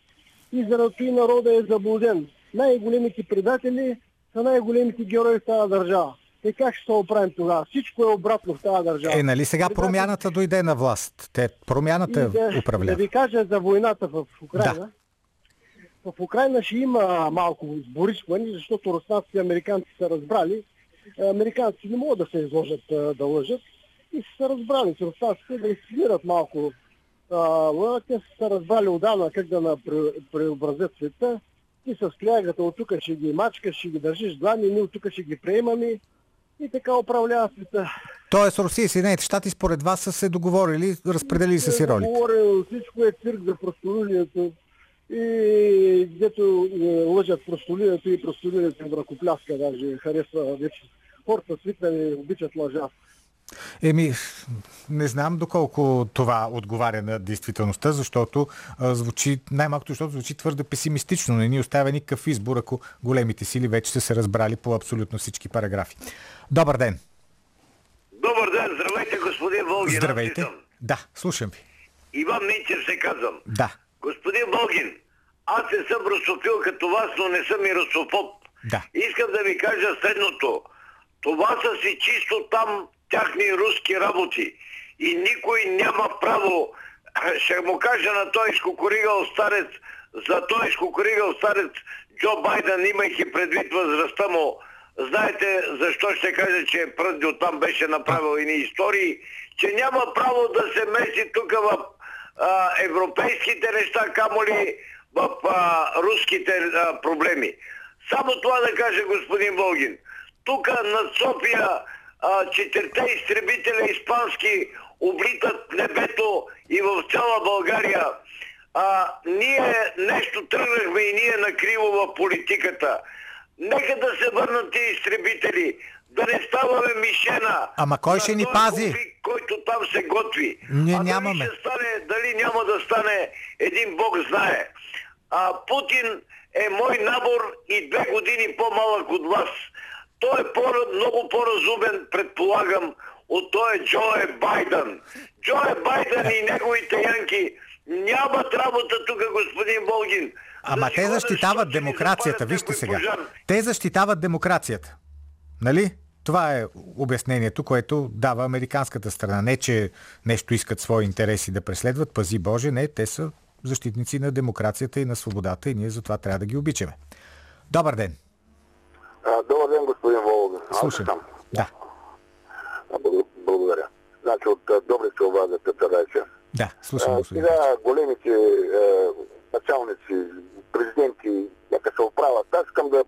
и заради това народа е заблуден. Най-големите предатели са най-големите герои в тази държава. И как ще се оправим тогава? Всичко е обратно в тази държава. Е, нали сега промяната дойде на власт? Те промяната да, управлява. Да ви кажа за войната в Украйна. Да. В Украйна ще има малко боричване, защото руснаците и американци са разбрали. Американците не могат да се изложат да лъжат и са разбрали. Руснаците да изследват малко лъжат. Те са разбрали отдавна как да преобразят света. Ти с клягата от тук ще ги мачкаш, ще ги държиш длани, ние от тук ще ги приемаме. И така управлява света. Тоест Русия и Съединените щати според вас са се договорили, разпределили са си ролите? Договорили, всичко е цирк за простолюдието. И дето лъжат простолюдието и простолюдието в ръкопляска, даже харесва вече. Хората свикнали, обичат лъжа. Еми, не знам доколко това отговаря на действителността, защото а, звучи, най-малкото защото звучи твърде песимистично. Не ни оставя никакъв избор, ако големите сили вече са се разбрали по абсолютно всички параграфи. Добър ден! Добър ден! Здравейте, господин Волгин! Здравейте! Да, слушам ви. Иван Минчев се казвам. Да. Господин Волгин, аз не съм русофил като вас, но не съм и русофоб. Да. Искам да ви кажа следното. Това са си чисто там тяхни руски работи. И никой няма право, ще му кажа на той изкукоригал старец, за той изкукоригал старец Джо Байден, имайки предвид възрастта му. Знаете защо ще кажа, че пръдил там беше направил едни истории, че няма право да се меси тук в Uh, европейските неща, камо ли в uh, руските uh, проблеми. Само това да каже господин Волгин. Тук над София uh, четирите изтребителя испански облитат небето и в цяла България. Uh, ние нещо тръгнахме и ние накриво в политиката. Нека да се върнат тези изтребители. Да не ставаме мишена. Ама кой ще ни пази? Конфликт, който там се готви. Не, а нямаме. Дали ще стане, дали няма да стане, един бог знае. А Путин е мой набор и две години по-малък от вас. Той е по, много по-разумен, предполагам, от този Джо Байден. Джо Байден и неговите янки нямат работа тук, господин Волгин. Ама те защитават демокрацията, вижте сега. Те защитават демокрацията. Нали? Това е обяснението, което дава американската страна. Не, че нещо искат свои интереси да преследват, пази Боже, не, те са защитници на демокрацията и на свободата и ние затова трябва да ги обичаме. Добър ден! А, добър ден, господин Волгин. Слушам. Да. А, благодаря. Значи от Добрич се обаждате, Петърче. Да, слушам, господин. Сега големите а, началници, президенти, нека се оправят. Аз искам да,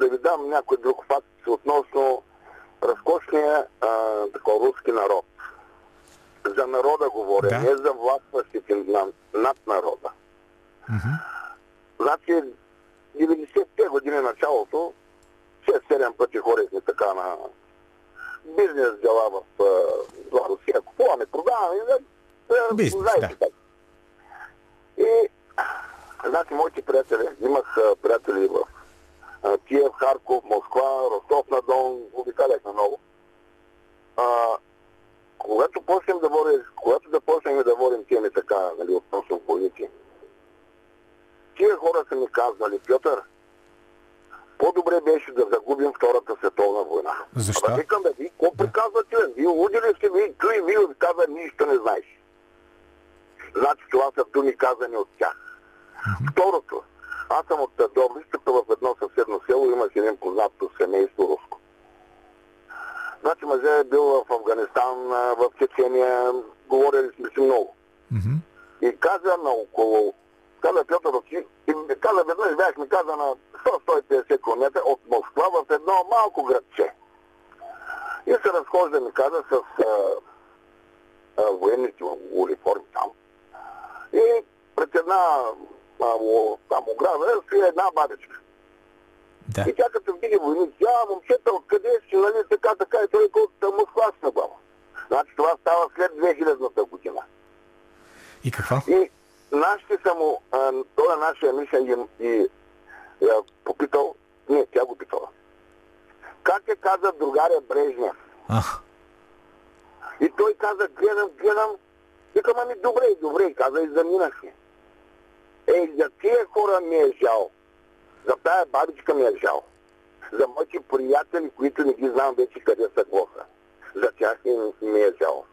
да ви дам някой друг факт относно разкошния руски народ. За народа говоря, да. Не за властващите над народа. Uh-huh. Значи, деветдесетте години началото, шест-седем пъти хорихме така на бизнес дела в, в Русия. Купуваме, продаваме, знаете така. И, значи, моите приятели, имах приятели в Киев, Харков, Москва, Ростов на Дон, обикаляхме много. А, когато почнем да водим, когато да почнем да водим теми така, нали, относно политики, тия хора са ми казвали, Пьотър, по-добре беше да загубим Втората световна война. Защо? Ама викам, бе, вие какво приказвате, бе? Вие удили сте, вие, той и вие каза, нищо не знаеш. Значи това са думи казани от тях. Mm-hmm. Второто, аз съм от Добрич, в едно съседно село имах един познат семейство руско. Значи мъже е бил в Афганистан, в Чечения, говорили сме си много. Mm-hmm. И каза на около, каза Пьотъров, и каза веднъж, бях ми каза на сто до сто и петдесет километра от Москва в едно малко градче. И се разхожда, ми каза, с а, а, военните униформи там. И пред една там ограда си една бабичка. Да. И тя като види войници, а момчета откъде си, нали, така, така и той колкото му скласна баба. Значи това става след две хилядната година. И какво? И нашите само, той е нашия Миша и, и я попитал, не, тя го питала. Как е каза другаря Брежнев? Ах. И той каза, гледам, гледам, викам, ами добре, добре, каза и заминах ми. Е, за тия хора ми е жал. За тая бабичка ми е жал. За моите приятели, които не ги знам вече къде са глоха. За тях ми е жал.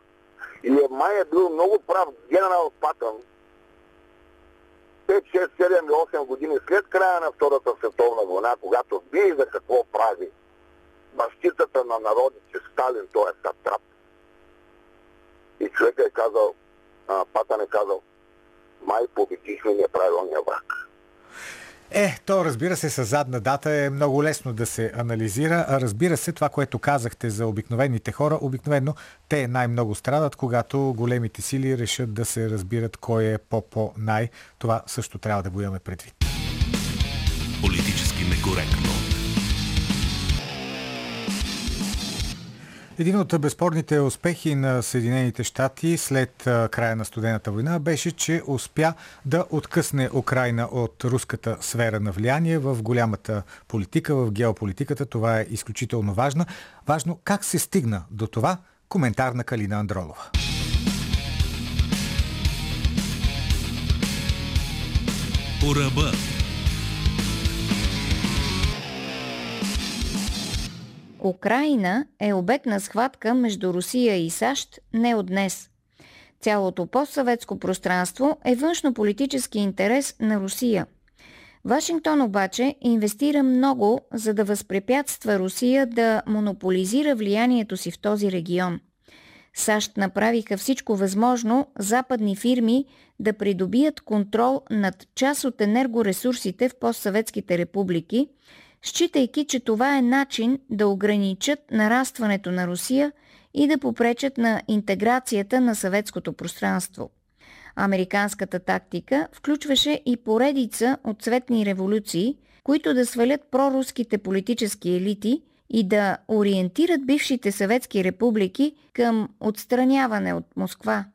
И май е бил много прав генерал Патън. пет, шест, седем, осем години след края на Втората световна война, когато вие за какво прави бащицата на народите Сталин, той е сатрап. И човекът е казал, а, Патън е казал, май победихме неправилния враг. Е, то разбира се, с задна дата е много лесно да се анализира. А разбира се, това, което казахте за обикновените хора, обикновено те най-много страдат, когато големите сили решат да се разбират кой е по-по-най. Това също трябва да го имаме предвид. Политически некоректно. Един от безспорните успехи на Съединените щати след края на студената война беше, че успя да откъсне Украйна от руската сфера на влияние в голямата политика, в геополитиката. Това е изключително важно. Важно как се стигна до това, коментар на Калина Андролова. Ураба! Украйна е обект на схватка между Русия и САЩ не от днес. Цялото постсъветско пространство е външнополитически интерес на Русия. Вашингтон обаче инвестира много, за да възпрепятства Русия да монополизира влиянието си в този регион. САЩ направиха всичко възможно западни фирми да придобият контрол над част от енергоресурсите в постсъветските републики, считайки, че това е начин да ограничат нарастването на Русия и да попречат на интеграцията на съветското пространство. Американската тактика включваше и поредица от цветни революции, които да свалят проруските политически елити и да ориентират бившите съветски републики към отстраняване от Москва.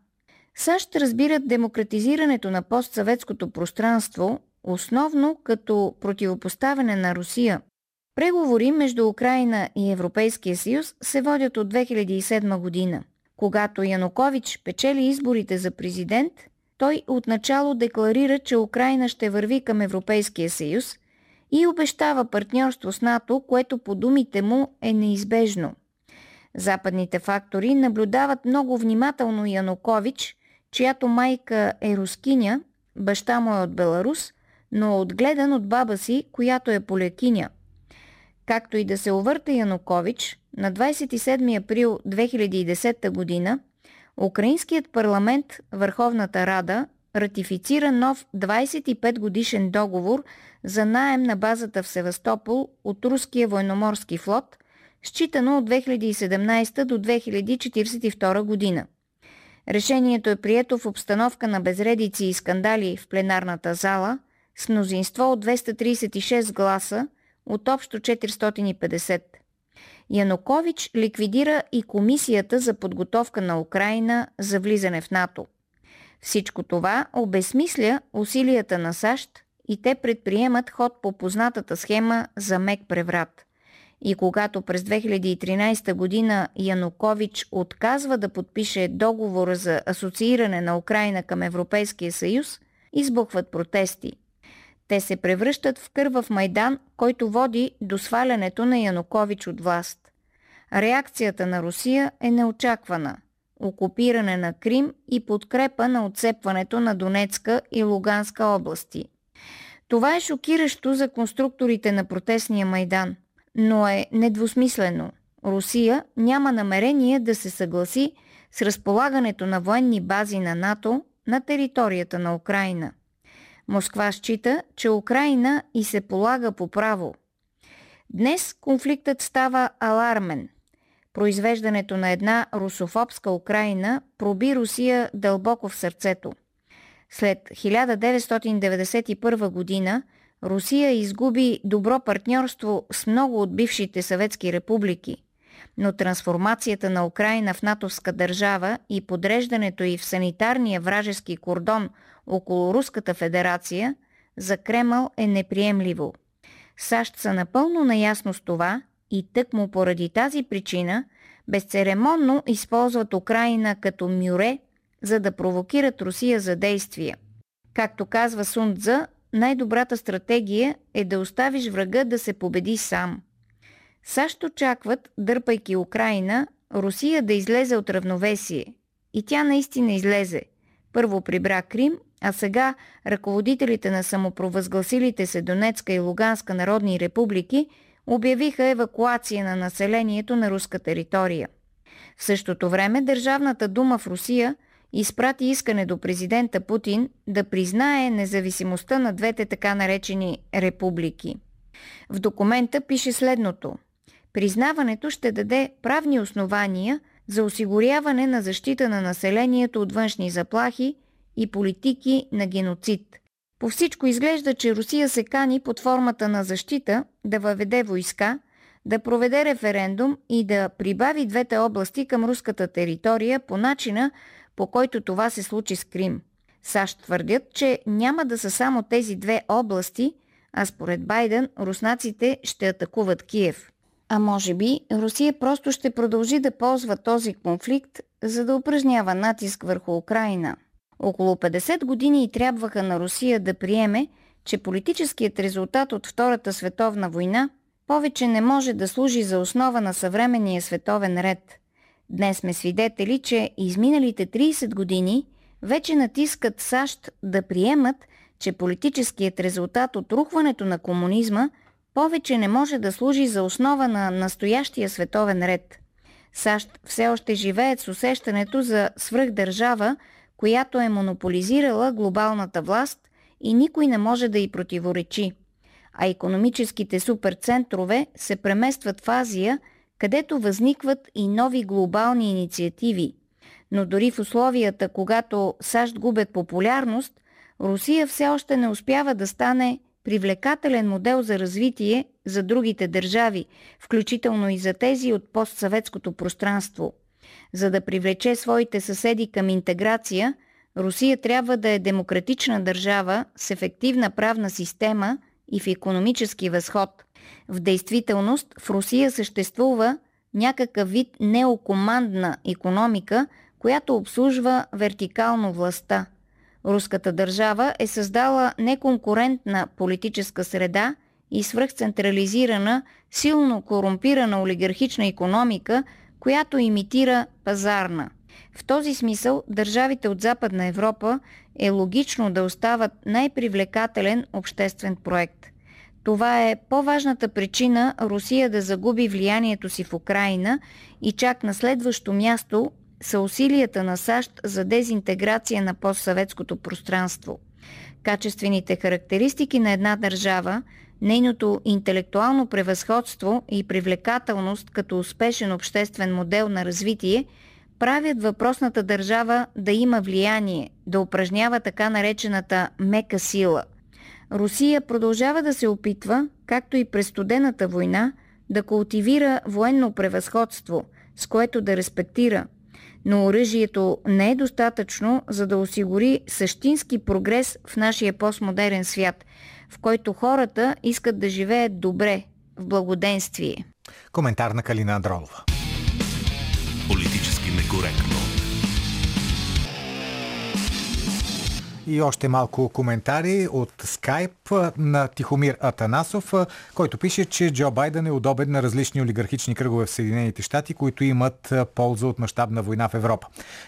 САЩ разбират демократизирането на постсъветското пространство основно като противопоставяне на Русия. Преговори между Украйна и Европейския съюз се водят от две хиляди и седма година. Когато Янукович печели изборите за президент, той отначало декларира, че Украйна ще върви към Европейския съюз и обещава партньорство с НАТО, което по думите му е неизбежно. Западните фактори наблюдават много внимателно Янукович, чиято майка е рускиня, баща му е от Беларус, но отгледан от баба си, която е полякиня. Както и да се увърта Янукович, на двадесет и седми април две хиляди и десета година Украинският парламент, Върховната Рада, ратифицира нов двадесет и пет годишен договор за наем на базата в Севастопол от руския военноморски флот, считано от две хиляди и седемнадесета до две хиляди четиридесет и втора година. Решението е прието в обстановка на безредици и скандали в пленарната зала с мнозинство от двеста тридесет и шест гласа от общо четиристотин и петдесет. Янукович ликвидира и Комисията за подготовка на Украйна за влизане в НАТО. Всичко това обезсмисля усилията на САЩ и те предприемат ход по познатата схема за мек преврат. И когато през две хиляди и тринадесета година Янукович отказва да подпише договора за асоцииране на Украйна към Европейския съюз, избухват протести. Те се превръщат в кървав майдан, който води до свалянето на Янукович от власт. Реакцията на Русия е неочаквана – окупиране на Крим и подкрепа на отцепването на Донецка и Луганска области. Това е шокиращо за конструкторите на протестния майдан, но е недвусмислено. Русия няма намерение да се съгласи с разполагането на военни бази на НАТО на територията на Украйна. Москва счита, че Украйна и се полага по право. Днес конфликтът става алармен. Произвеждането на една русофобска Украйна проби Русия дълбоко в сърцето. След хиляда деветстотин деветдесет и първа година Русия изгуби добро партньорство с много от бившите съветски републики, но трансформацията на Украйна в натовска държава и подреждането ѝ в санитарния вражески кордон около Руската федерация за Кремъл е неприемливо. САЩ са напълно наясно с това и тъкмо поради тази причина безцеремонно използват Украйна като мюре, за да провокират Русия за действия. Както казва Сун Цзъ, най-добрата стратегия е да оставиш врага да се победи сам. САЩ очакват, дърпайки Украйна, Русия да излезе от равновесие. И тя наистина излезе. Първо прибра Крим, а сега ръководителите на самопровъзгласилите се Донецка и Луганска народни републики обявиха евакуация на населението на руска територия. В същото време Държавната дума в Русия изпрати искане до президента Путин да признае независимостта на двете така наречени републики. В документа пише следното: признаването ще даде правни основания за осигуряване на защита на населението от външни заплахи и политики на геноцид. По всичко изглежда, че Русия се кани под формата на защита да въведе войска, да проведе референдум и да прибави двете области към руската територия по начина, по който това се случи с Крим. САЩ твърдят, че няма да са само тези две области, а според Байден руснаците ще атакуват Киев. А може би Русия просто ще продължи да ползва този конфликт, за да упражнява натиск върху Украйна. Около петдесет години трябваха на Русия да приеме, че политическият резултат от Втората световна война повече не може да служи за основа на съвременния световен ред. Днес сме свидетели, че изминалите тридесет години вече натискат САЩ да приемат, че политическият резултат от рухването на комунизма повече не може да служи за основа на настоящия световен ред. САЩ все още живеят с усещането за свръхдържава, която е монополизирала глобалната власт и никой не може да й противоречи. А икономическите суперцентрове се преместват в Азия, където възникват и нови глобални инициативи. Но дори в условията, когато САЩ губят популярност, Русия все още не успява да стане привлекателен модел за развитие за другите държави, включително и за тези от постсъветското пространство. За да привлече своите съседи към интеграция, Русия трябва да е демократична държава с ефективна правна система и в икономически възход. В действителност в Русия съществува някакъв вид неокомандна икономика, която обслужва вертикално властта. Руската държава е създала неконкурентна политическа среда и свръхцентрализирана, силно корумпирана олигархична икономика, която имитира пазарна. В този смисъл държавите от Западна Европа е логично да остават най-привлекателен обществен проект. Това е по-важната причина Русия да загуби влиянието си в Украйна и чак на следващо място са усилията на САЩ за дезинтеграция на постсъветското пространство. Качествените характеристики на една държава, нейното интелектуално превъзходство и привлекателност като успешен обществен модел на развитие правят въпросната държава да има влияние, да упражнява така наречената мека сила. Русия продължава да се опитва, както и през студената война, да култивира военно превъзходство, с което да респектира. Но оръжието не е достатъчно, за да осигури същински прогрес в нашия постмодерен свят, в който хората искат да живеят добре, в благоденствие. Коментар на Калина Андролова. Политически некоректно. И още малко коментари от Скайп на Тихомир Атанасов, който пише, че Джо Байден е удобен на различни олигархични кръгове в Съединените щати, които имат полза от мащабна война в Европа.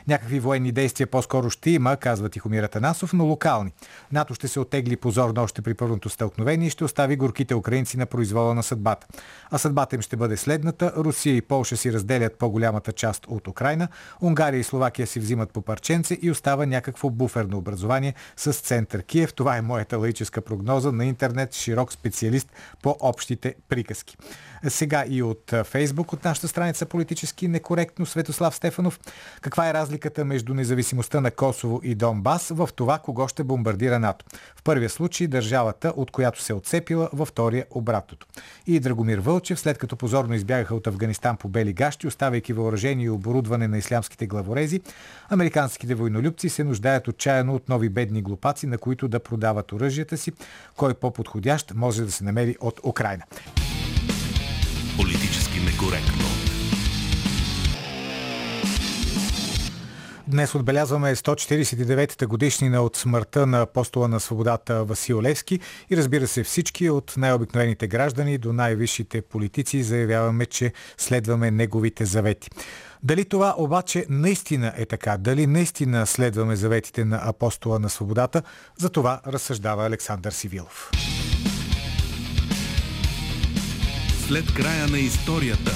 Някакви военни действия по-скоро ще има, казва Тихомир Атанасов, но локални. НАТО ще се оттегли позорно още при първото стълкновение и ще остави горките украинци на произвола на съдбата. А съдбата им ще бъде следната. Русия и Полша си разделят по-голямата част от Украйна, Унгария и Словакия си взимат по парченце и остава някакво буферно образование с център Киев. Това е моята лаическа прогноза на интернет, широк специалист по общите приказки. Сега и от Фейсбук, от нашата страница Политически некоректно, Светослав Стефанов. Каква е разликата между независимостта на Косово и Донбас в това кого ще бомбардира НАТО? В първия случай държавата, от която се отцепила, във втория обратното. И Драгомир Вълчев, след като позорно избягаха от Афганистан по бели гащи, оставяйки въоръжение и оборудване на ислямските главорези, американските войнолюбци се нуждаят отчаяно от нови бедни глупаци, на които да продават оръжията си. Кой по-подходящ може да се намери от Украйна? Политически некоректно. Днес отбелязваме сто четиридесет и девета годишнина от смъртта на апостола на свободата Васил Левски и разбира се всички от най-обикновените граждани до най-висшите политици заявяваме, че следваме неговите завети. Дали това обаче наистина е така? Дали наистина следваме заветите на апостола на свободата? За това разсъждава Александър Сивилов. След края на историята.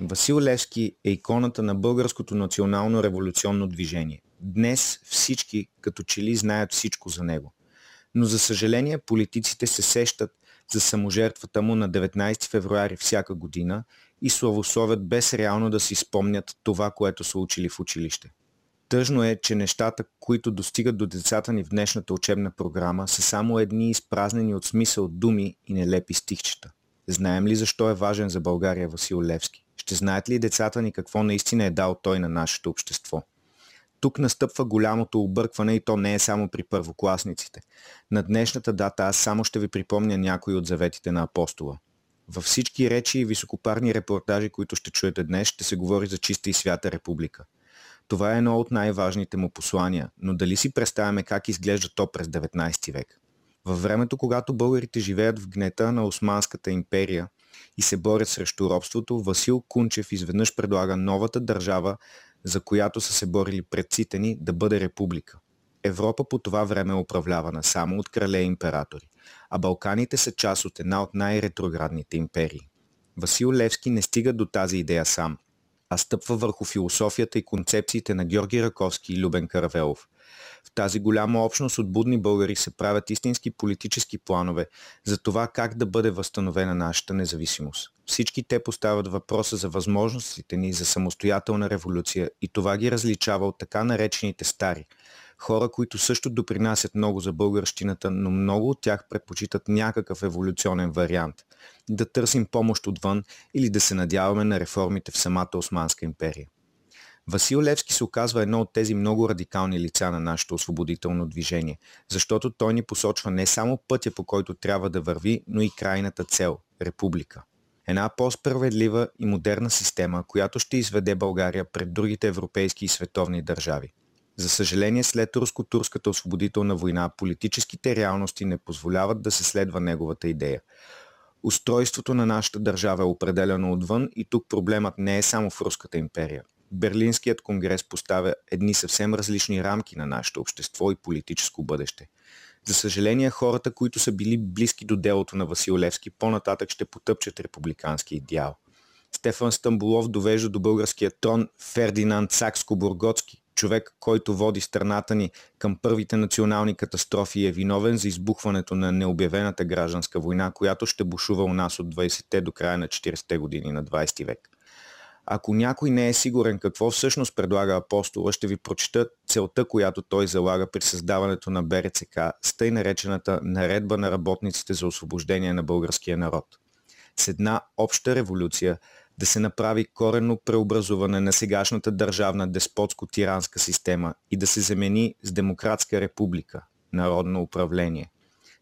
Васил Левски е иконата на българското национално революционно движение. Днес всички като че ли знаят всичко за него. Но за съжаление политиците се сещат за саможертвата му на деветнайсети февруари всяка година и славословят без реално да си спомнят това, което са учили в училище. Тъжно е, че нещата, които достигат до децата ни в днешната учебна програма, са само едни изпразнени от смисъл думи и нелепи стихчета. Знаем ли защо е важен за България Васил Левски? Ще знаят ли децата ни какво наистина е дал той на нашето общество? Тук настъпва голямото объркване и то не е само при първокласниците. На днешната дата аз само ще ви припомня някои от заветите на апостола. Във всички речи и високопарни репортажи, които ще чуете днес, ще се говори за чиста и свята република. Това е едно от най-важните му послания, но дали си представяме как изглежда то през деветнайсети век? Във времето, когато българите живеят в гнета на Османската империя и се борят срещу робството, Васил Кунчев изведнъж предлага новата държава, за която са се борили предците ни, да бъде република. Европа по това време е управлявана само от крале и императори, а Балканите са част от една от най-ретроградните империи. Васил Левски не стига до тази идея сам, а стъпва върху философията и концепциите на Георги Раковски и Любен Каравелов, В тази голяма общност от будни българи се правят истински политически планове за това как да бъде възстановена нашата независимост. Всички те поставят въпроса за възможностите ни за самостоятелна революция и това ги различава от така наречените стари. Хора, които също допринасят много за българщината, но много от тях предпочитат някакъв еволюционен вариант. Да търсим помощ отвън или да се надяваме на реформите в самата Османска империя. Васил Левски се оказва едно от тези много радикални лица на нашето освободително движение, защото той ни посочва не само пътя, по който трябва да върви, но и крайната цел – република. Една по-справедлива и модерна система, която ще изведе България пред другите европейски и световни държави. За съжаление, след руско-турската освободителна война, политическите реалности не позволяват да се следва неговата идея. Устройството на нашата държава е определено отвън и тук проблемът не е само в Руската империя. Берлинският конгрес поставя едни съвсем различни рамки на нашето общество и политическо бъдеще. За съжаление, хората, които са били близки до делото на Васил Левски, по-нататък ще потъпчат републикански идеал. Стефан Стамболов довежда до българския трон Фердинанд Сакскобургготски, човек, който води страната ни към първите национални катастрофи и е виновен за избухването на необявената гражданска война, която ще бушува у нас от двайсетте до края на четирийсетте години на двайсети век. Ако някой не е сигурен какво всъщност предлага апостола, ще ви прочета целта, която той залага при създаването на Бе Ре Це Ка с тъй наречената наредба на работниците за освобождение на българския народ. С една обща революция да се направи коренно преобразуване на сегашната държавна деспотско-тиранска система и да се замени с демократска република, народно управление.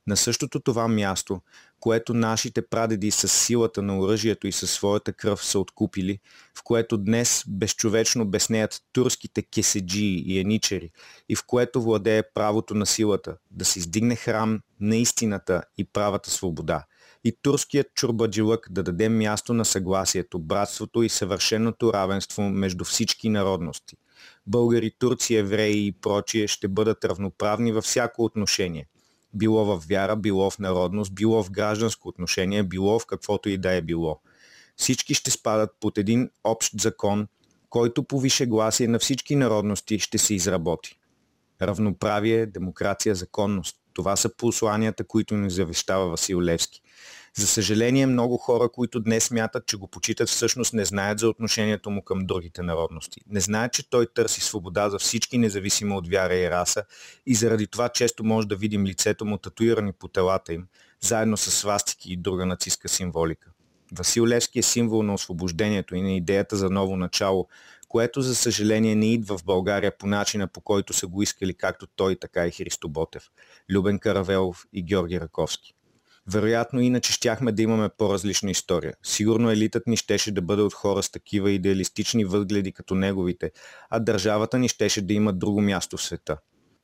На същото това място, което нашите прадеди с силата на оръжието и със своята кръв са откупили, в което днес безчовечно безнеят турските кеседжии и еничери и в което владее правото на силата, да се издигне храм на истината и правата свобода. И турският чурбаджилък да даде място на съгласието, братството и съвършеното равенство между всички народности. Българи, турци, евреи и прочие ще бъдат равноправни във всяко отношение. Било в вяра, било в народност, било в гражданско отношение, било в каквото и да е било. Всички ще спадат под един общ закон, който по вишегласие на всички народности ще се изработи. Равноправие, демокрация, законност. Това са посланията, които ни завещава Васил Левски. За съжаление, много хора, които днес смятат, че го почитат, всъщност не знаят за отношението му към другите народности. Не знаят, че той търси свобода за всички, независимо от вяра и раса, и заради това често може да видим лицето му татуирани по телата им, заедно с свастики и друга нацистка символика. Васил Левски е символ на освобождението и на идеята за ново начало, което за съжаление не идва в България по начина, по който са го искали както той, така и Христо Ботев, Любен Каравелов и Георги Раковски. Вероятно иначе щяхме да имаме по-различна история. Сигурно елитът ни щеше да бъде от хора с такива идеалистични възгледи като неговите, а държавата ни щеше да има друго място в света.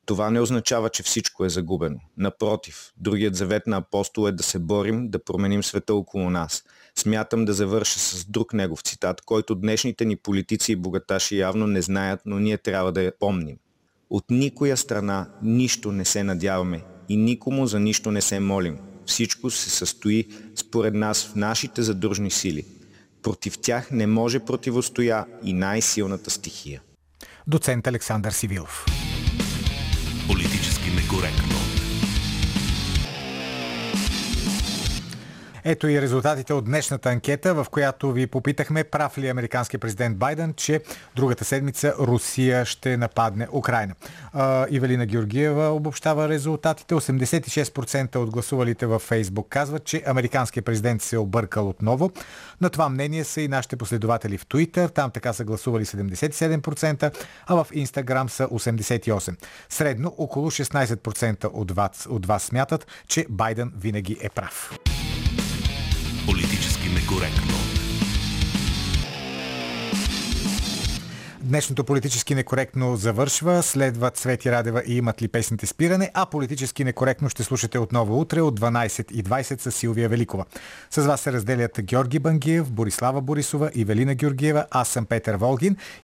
Това не означава, че всичко е загубено. Напротив, другият завет на апостол е да се борим, да променим света около нас. Смятам да завърша с друг негов цитат, който днешните ни политици и богаташи явно не знаят, но ние трябва да я помним. От никоя страна нищо не се надяваме и никому за нищо не се молим. Всичко се състои според нас в нашите задружни сили. Против тях не може противостоя и най-силната стихия. Доцент Александър Сивилов. Политически некоректно. Ето и резултатите от днешната анкета, в която ви попитахме прав ли американският президент Байден, че другата седмица Русия ще нападне Украйна. И Велина Георгиева обобщава резултатите. осемдесет и шест процента от гласувалите във Фейсбук казват, че американският президент се е объркал отново. На това мнение са и нашите последователи в Туитър. Там така са гласували седемдесет и седем процента, а в Инстаграм са осемдесет и осем процента. Средно около шестнайсет процента от вас, от вас смятат, че Байден винаги е прав. Политически некоректно. Днешното политически некоректно завършва. Следва Цвети Радева и имат ли песните спиране, а политически некоректно ще слушате отново утре от дванайсет и двайсет с Силвия Великова. С вас се разделят Георги Бангиев, Борислава Борисова и Велина Георгиева. Аз съм Петър Волгин